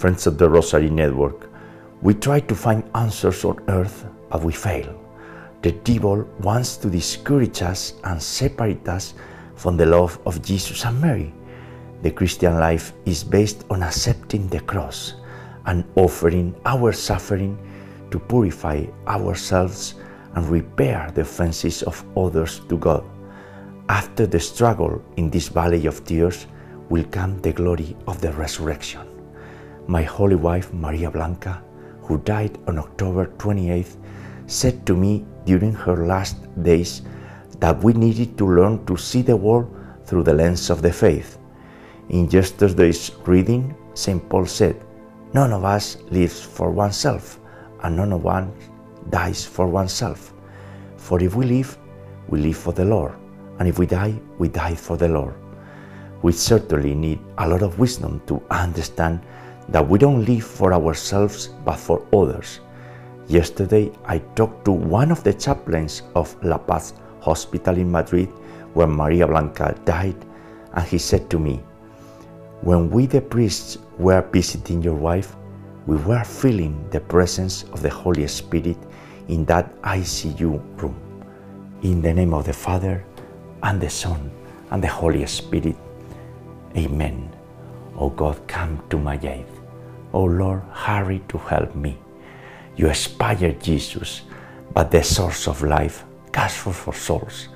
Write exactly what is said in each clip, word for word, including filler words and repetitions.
friends of the Rosary Network, we try to find answers on earth, but we fail. The devil wants to discourage us and separate us from the love of Jesus and Mary. The Christian life is based on accepting the cross and offering our suffering to purify ourselves and repair the offenses of others to God. After the struggle in this valley of tears will come the glory of the resurrection. My holy wife, Maria Blanca, who died on October twenty-eighth, said to me during her last days that we needed to learn to see the world through the lens of the faith. In yesterday's reading, Saint Paul said, "None of us lives for oneself, and none of one dies for oneself. For if we live, we live for the Lord, and if we die, we die for the Lord." We certainly need a lot of wisdom to understand that we don't live for ourselves, but for others. Yesterday, I talked to one of the chaplains of La Paz Hospital in Madrid, where Maria Blanca died, and he said to me, "When we, the priests, were visiting your wife, we were feeling the presence of the Holy Spirit in that I C U room." In the name of the Father, and the Son, and the Holy Spirit. Amen. O God, come to my aid. O Lord, hurry to help me. You inspire Jesus, but the source of life, cast forth for souls,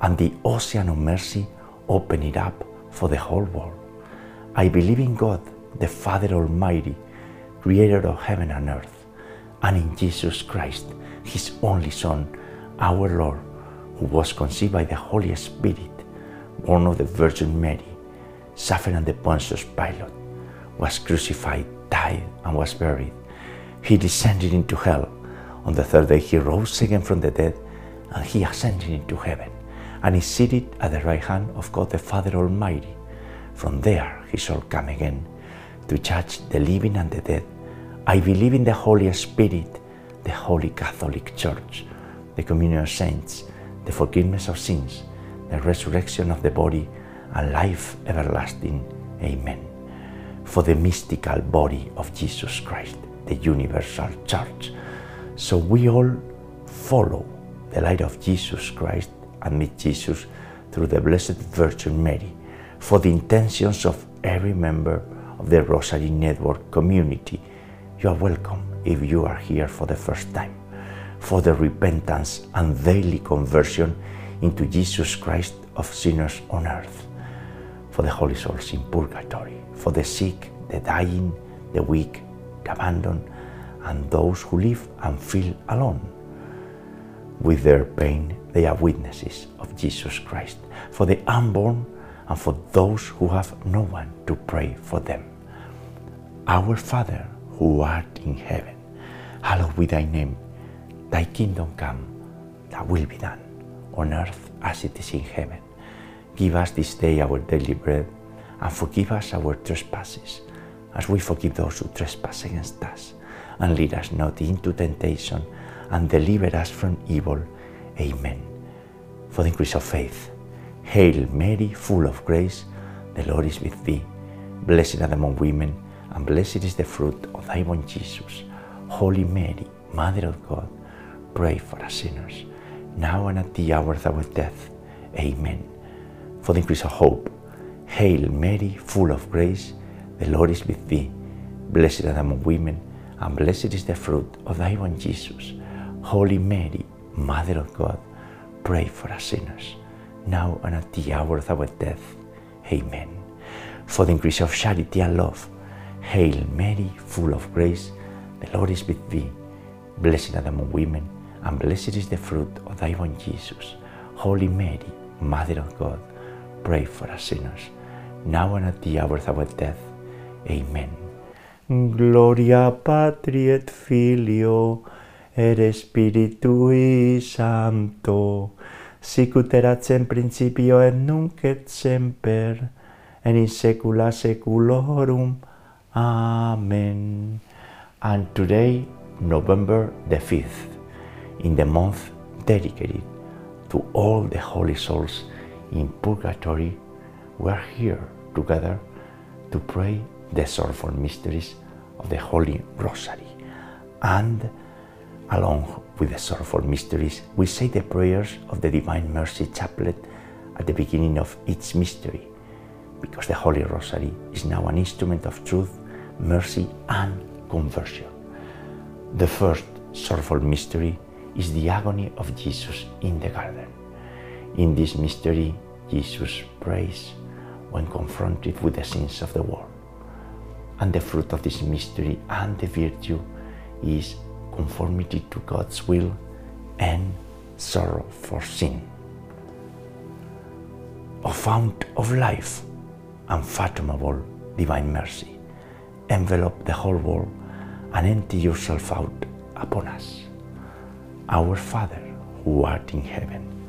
and the ocean of mercy, open it up for the whole world. I believe in God, the Father Almighty, creator of heaven and earth, and in Jesus Christ, his only Son, our Lord, who was conceived by the Holy Spirit, born of the Virgin Mary, suffered under Pontius Pilate, was crucified, died, and was buried. He descended into hell. On the third day he rose again from the dead, and he ascended into heaven, and is seated at the right hand of God the Father Almighty. From there he shall come again to judge the living and the dead. I believe in the Holy Spirit, the Holy Catholic Church, the communion of saints, the forgiveness of sins, the resurrection of the body, and life everlasting. Amen. For the mystical body of Jesus Christ, the universal church. So we all follow the light of Jesus Christ and meet Jesus through the Blessed Virgin Mary, for the intentions of every member of the Rosary Network community. You are welcome if you are here for the first time, for the repentance and daily conversion into Jesus Christ of sinners on earth, for the Holy Souls in Purgatory, for the sick, the dying, the weak, the abandoned, and those who live and feel alone. With their pain, they are witnesses of Jesus Christ, for the unborn and for those who have no one to pray for them. Our Father, who art in heaven, hallowed be thy name. Thy kingdom come, thy will be done, on earth as it is in heaven. Give us this day our daily bread, and forgive us our trespasses, as we forgive those who trespass against us. And lead us not into temptation, and deliver us from evil. Amen. For the increase of faith. Hail Mary, full of grace, the Lord is with thee. Blessed art among women, and blessed is the fruit of thy womb, Jesus. Holy Mary, Mother of God, pray for us sinners, now and at the hour of our death. Amen. For the increase of hope. Hail Mary, full of grace, the Lord is with thee. Blessed art among women, and blessed is the fruit of thy womb, Jesus. Holy Mary, Mother of God, pray for us sinners, now and at the hour of our death. Amen. For the increase of charity and love. Hail Mary, full of grace, the Lord is with thee. Blessed art among women, and blessed is the fruit of thy womb, Jesus. Holy Mary, Mother of God, pray for us sinners, now and at the hour of our death. Amen. Gloria Patri et Filio et Spiritui Sancto, sic ut erat in principio et nunc et semper, et in saecula saeculorum. Amen. And today, November the fifth, in the month dedicated to all the holy souls in purgatory, we are here together to pray the Sorrowful Mysteries of the Holy Rosary. And along with the Sorrowful Mysteries, we say the prayers of the Divine Mercy Chaplet at the beginning of each mystery, because the Holy Rosary is now an instrument of truth, mercy and conversion. The first Sorrowful Mystery is the agony of Jesus in the garden. In this mystery, Jesus prays when confronted with the sins of the world. And the fruit of this mystery and the virtue is conformity to God's will and sorrow for sin. O fount of life, unfathomable divine mercy, envelop the whole world and empty yourself out upon us. Our Father, who art in heaven,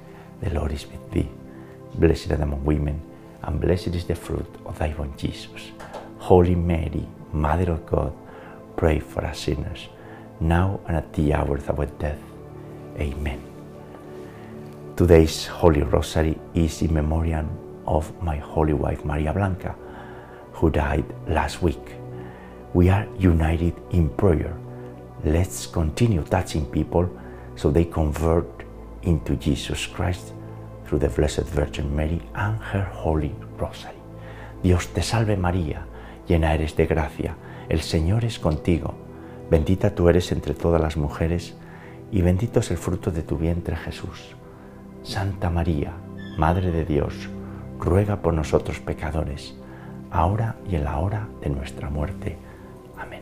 the Lord is with thee. Blessed art among women, and blessed is the fruit of thy womb, Jesus. Holy Mary, Mother of God, pray for us sinners, now and at the hour of our death. Amen. Today's Holy Rosary is in memoriam of my holy wife Maria Blanca, who died last week. We are united in prayer. Let's continue touching people so they convert into Jesus Christ through the Blessed Virgin Mary and her Holy Rosary. Dios te salve María, llena eres de gracia, el Señor es contigo, bendita tú eres entre todas las mujeres y bendito es el fruto de tu vientre Jesús. Santa María, Madre de Dios, ruega por nosotros pecadores, ahora y en la hora de nuestra muerte. Amen.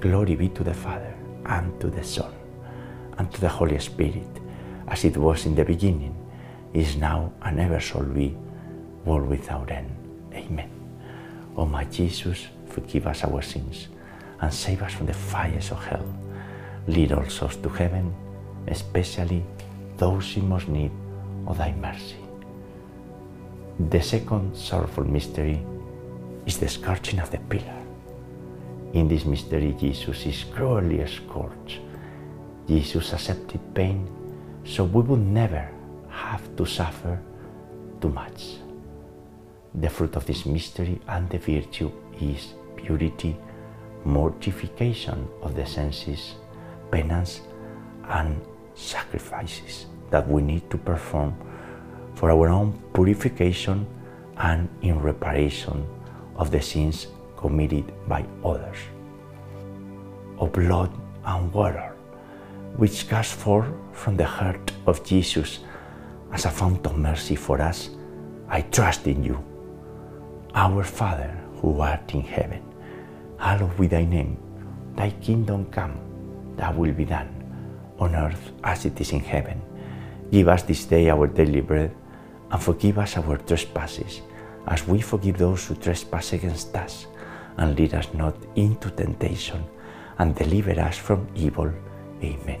Glory be to the Father, and to the Son, and to the Holy Spirit, as it was in the beginning, is now, and ever shall be, world without end. Amen. O my Jesus, forgive us our sins, and save us from the fires of hell. Lead all souls to heaven, especially those in most need of thy mercy. The second sorrowful mystery is the scourging of the pillar. In this mystery, Jesus is cruelly scourged. Jesus accepted pain, so we would never have to suffer too much. The fruit of this mystery and the virtue is purity, mortification of the senses, penance and sacrifices that we need to perform for our own purification and in reparation of the sins committed by others. Of blood and water, which gush forth from the heart of Jesus as a fount of mercy for us, I trust in you. Our Father, who art in heaven, hallowed be thy name. Thy kingdom come, thy will be done, on earth as it is in heaven. Give us this day our daily bread, and forgive us our trespasses, as we forgive those who trespass against us. And lead us not into temptation, and deliver us from evil. Amen.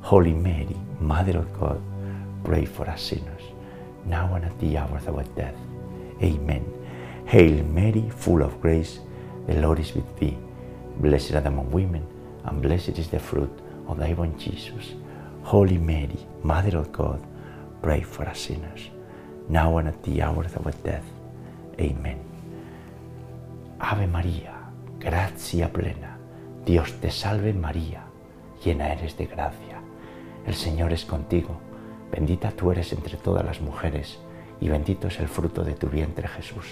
Holy Mary, Mother of God, pray for us sinners, now and at the hour of our death. Amen. Hail Mary, full of grace, the Lord is with thee. Blessed art thou among women, and blessed is the fruit of thy womb, Jesus. Holy Mary, Mother of God, pray for us sinners, now and at the hour of our death. Amen. Ave Maria, gracia plena, Dios te salve María, llena eres de gracia. El Señor es contigo, bendita tú eres entre todas las mujeres, y bendito es el fruto de tu vientre, Jesús.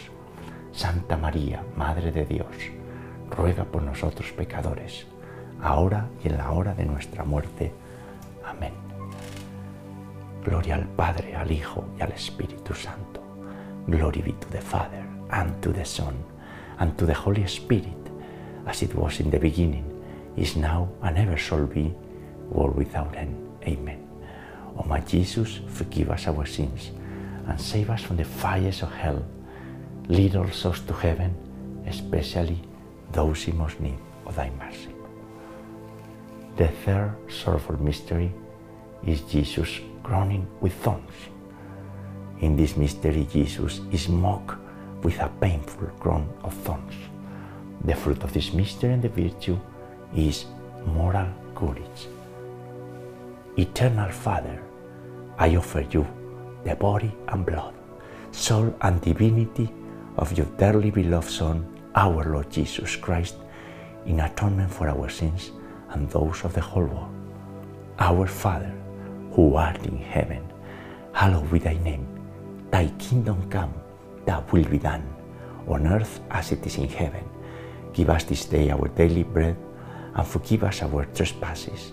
Santa María, Madre de Dios, ruega por nosotros pecadores, ahora y en la hora de nuestra muerte. Amén. Gloria al Padre, al Hijo y al Espíritu Santo. Glory be to the Father, and to the Son, and to the Holy Spirit, as it was in the beginning, is now, and ever shall be, world without end. Amen. O my Jesus, forgive us our sins, and save us from the fires of hell. Lead all souls to heaven, especially those in most need of thy mercy. The third sorrowful mystery is Jesus crowning with thorns. In this mystery, Jesus is mocked with a painful crown of thorns. The fruit of this mystery and the virtue is moral courage. Eternal Father, I offer you the body and blood, soul and divinity of your dearly beloved Son, our Lord Jesus Christ, in atonement for our sins and those of the whole world. Our Father, who art in heaven, hallowed be thy name. Thy kingdom come, thy will be done, on earth as it is in heaven. Give us this day our daily bread, and forgive us our trespasses,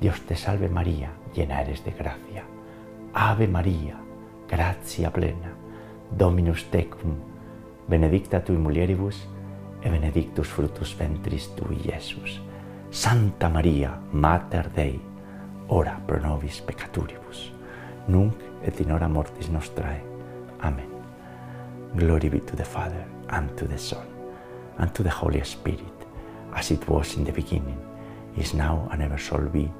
Dios te salve María, llena eres de gracia. Ave María, gratia plena, Dominus tecum, benedicta tui mulieribus, e benedictus fructus ventris tui, Iesus. Santa María, Mater Dei, ora pro nobis peccatoribus, nunc et in hora mortis nostrae. Amen. Glory be to the Father, and to the Son, and to the Holy Spirit, as it was in the beginning, is now, and ever shall be,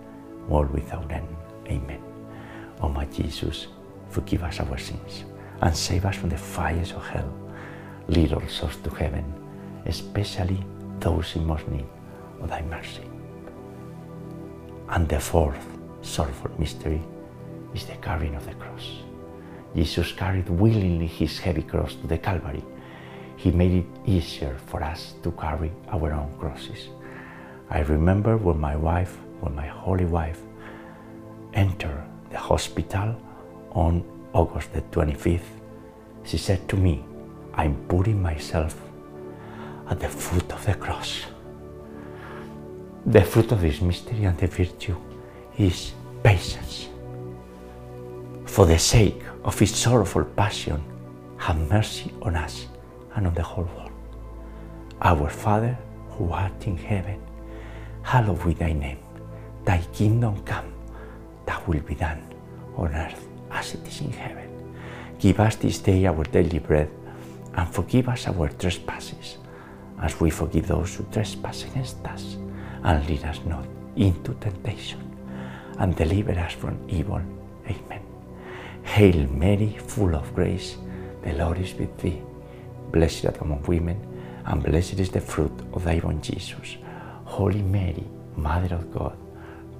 world without end. Amen. O my Jesus, forgive us our sins, and save us from the fires of hell. Lead all souls to heaven, especially those in most need of thy mercy. And the fourth sorrowful mystery is the carrying of the cross. Jesus carried willingly his heavy cross to the Calvary. He made it easier for us to carry our own crosses. I remember when my wife, when my holy wife, entered the hospital on August the twenty-fifth, she said to me, "I'm putting myself at the foot of the cross." The fruit of this mystery and the virtue is patience. For the sake of his sorrowful passion, have mercy on us and on the whole world. Our Father, who art in heaven, hallowed be thy name. Thy kingdom come, thy will be done on earth as it is in heaven. Give us this day our daily bread, and forgive us our trespasses, as we forgive those who trespass against us. And lead us not into temptation, and deliver us from evil. Amen. Hail Mary, full of grace, the Lord is with thee. Blessed art among women, and blessed is the fruit of thy womb, Jesus. Holy Mary, Mother of God,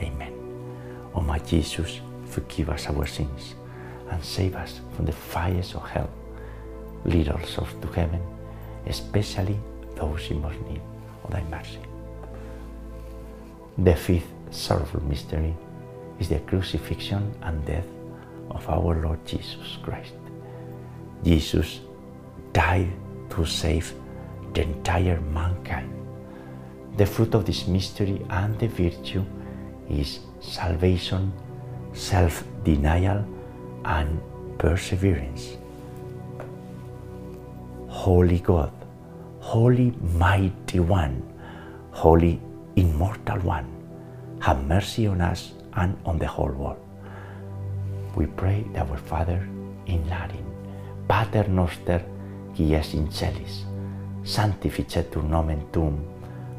Amen. O my Jesus, forgive us our sins, and save us from the fires of hell. Lead all souls to heaven, especially those in most need of thy mercy. The fifth sorrowful mystery is the crucifixion and death of our Lord Jesus Christ. Jesus died to save the entire mankind. The fruit of this mystery and the virtue is salvation, self-denial, and perseverance. Holy God, Holy Mighty One, Holy Immortal One, have mercy on us and on the whole world. We pray that our Father in Latin, Pater Noster, qui es in celis, sanctificetur nomen tuum,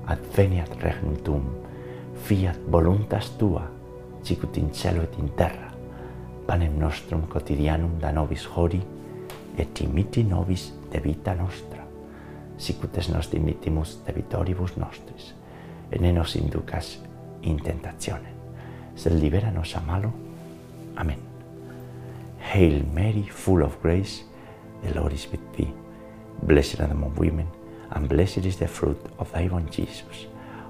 adveniat regnum tuum, fiat voluntas tua, sicut in cielo et in terra, panem nostrum quotidianum da nobis hodie, et dimitti nobis debita nostra, sicut es nos dimittimus debitoribus nostris, et ne nos inducas in tentationem, sed libera nos a malo. Amen. Hail Mary, full of grace, the Lord is with thee. Blessed art thou among women, and blessed is the fruit of thy womb, Jesus.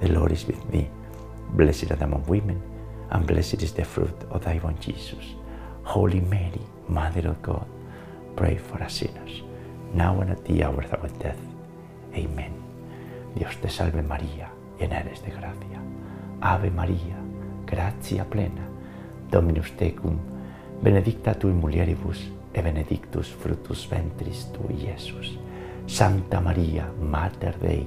the Lord is with thee. Blessed art thou among women, and blessed is the fruit of thy womb, Jesus. Holy Mary, Mother of God, pray for us sinners, now and at the hour of our death. Amen. Dios te salve María, llena eres de gracia. Ave María, gratia plena, Dominus tecum, benedicta tui mulieribus, e benedictus fructus ventris tui, Iesus. Santa María, Mater Dei,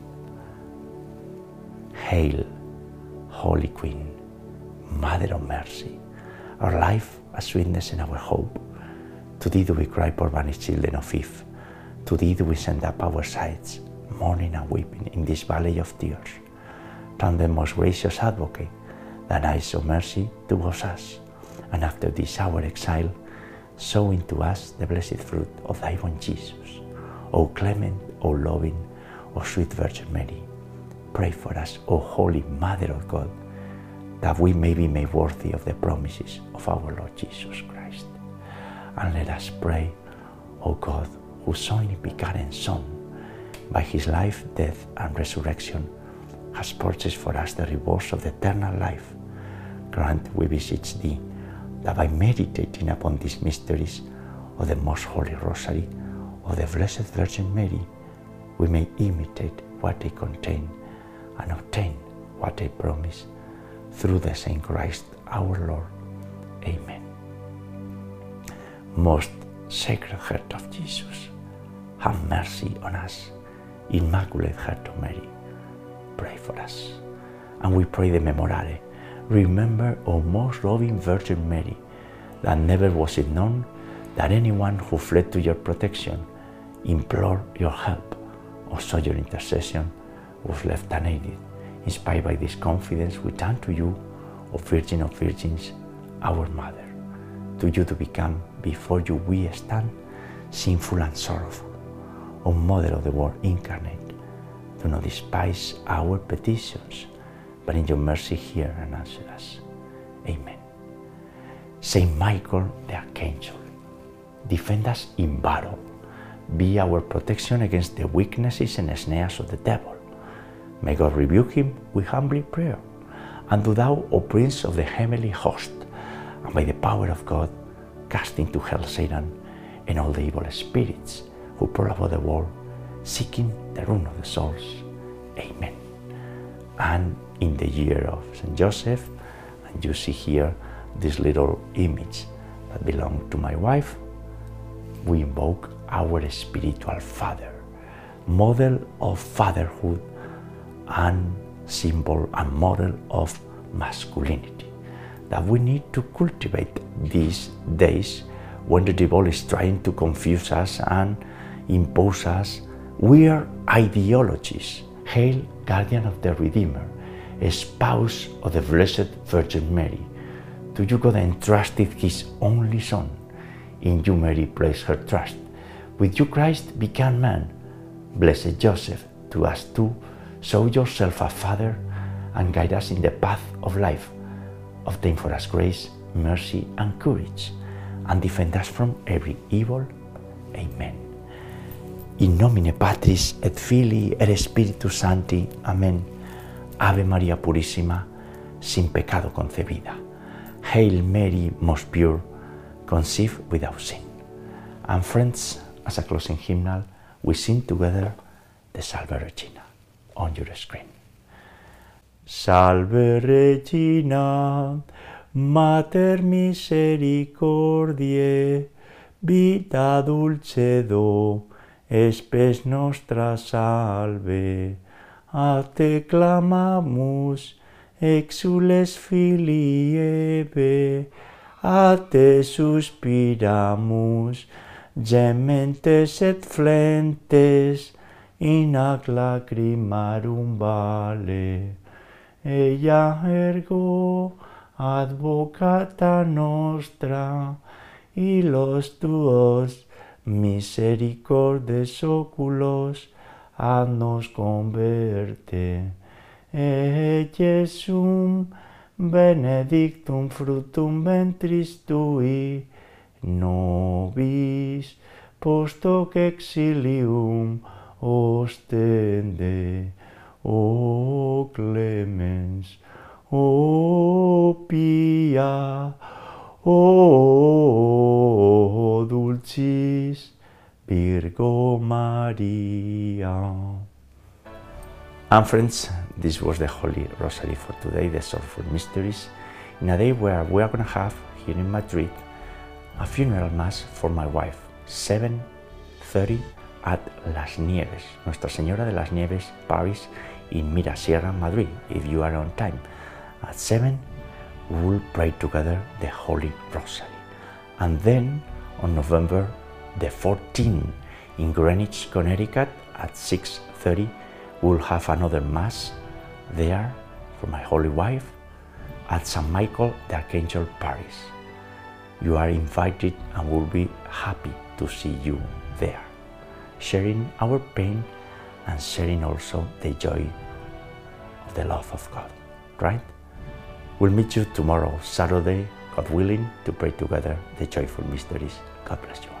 Hail, Holy Queen, Mother of Mercy, our life, our sweetness, and our hope. To thee do we cry, poor banished children of Eve. To thee do we send up our sighs, mourning and weeping in this valley of tears. Turn the most gracious Advocate, thine eyes of mercy towards us, and after this our exile, sow into us the blessed fruit of thy womb, Jesus. O clement, O loving, O sweet Virgin Mary, pray for us, O Holy Mother of God, that we may be made worthy of the promises of our Lord Jesus Christ. And let us pray, O God, whose only begotten Son, by his life, death, and resurrection, has purchased for us the rewards of the eternal life. Grant, we beseech thee, that by meditating upon these mysteries of the Most Holy Rosary of the Blessed Virgin Mary, we may imitate what they contain and obtain what they promise, through the Saint Christ our Lord. Amen. Most Sacred Heart of Jesus, have mercy on us. Immaculate Heart of Mary, pray for us. And we pray the Memorare. Remember, O most loving Virgin Mary, that never was it known that anyone who fled to your protection, implored your help, or saw your intercession, was left unaided. Inspired by this confidence, we turn to you, O Virgin of Virgins, our Mother. To you to become, before you we stand, sinful and sorrowful. O Mother of the Word incarnate, do not despise our petitions, but in your mercy hear and answer us. Amen. Saint Michael the Archangel, defend us in battle. Be our protection against the weaknesses and snares of the devil. May God rebuke him, we humbly pray. And do thou, O Prince of the heavenly host, and by the power of God, cast into hell Satan and all the evil spirits who prowl about the world, seeking the ruin of the souls. Amen. And in the year of Saint Joseph, and you see here this little image that belonged to my wife, we invoke our spiritual father, model of fatherhood, and symbol and model of masculinity, that we need to cultivate these days when the devil is trying to confuse us and impose us weird ideologies. Hail, guardian of the Redeemer, spouse of the Blessed Virgin Mary, to you God entrusted his only Son. In you Mary placed her trust. With you Christ became man. Blessed Joseph, to us too, show yourself a Father, and guide us in the path of life. Obtain for us grace, mercy, and courage, and defend us from every evil. Amen. In nomine Patris et Filii et Spiritus Sancti. Amen. Ave Maria Purissima, sin pecado concebida. Hail Mary, most pure, conceived without sin. And friends, as a closing hymnal, we sing together the Salve Regina on your screen. Salve Regina, Mater misericordiae, vita dulcedo, spes nostra salve. A te clamamus, exules filii, a te suspiramus, gementes et flentes, in ac lacrimarum vale. Ella ergo advocata nostra, y los tuos misericordes oculos, haznos converte. E Jesum, benedictum fructum ventris tui, nobis post hoc exilium ostende. O clemens, o pia, o dulcis Virgo Maria. And friends, this was the Holy Rosary for today, the Sorrowful Mysteries, in a day where we are going to have, here in Madrid, a funeral mass for my wife, seven thirty at Las Nieves, Nuestra Señora de las Nieves, Paris, in Mirasierra, Madrid, if you are on time. At seven, we will pray together the Holy Rosary. And then, on November the fourteenth, in Greenwich, Connecticut, at six thirty, we'll have another Mass there for my holy wife at Saint Michael the Archangel, Paris. You are invited and we'll be happy to see you there, sharing our pain and sharing also the joy of the love of God, right? We'll meet you tomorrow, Saturday, God willing, to pray together the joyful mysteries. God bless you all.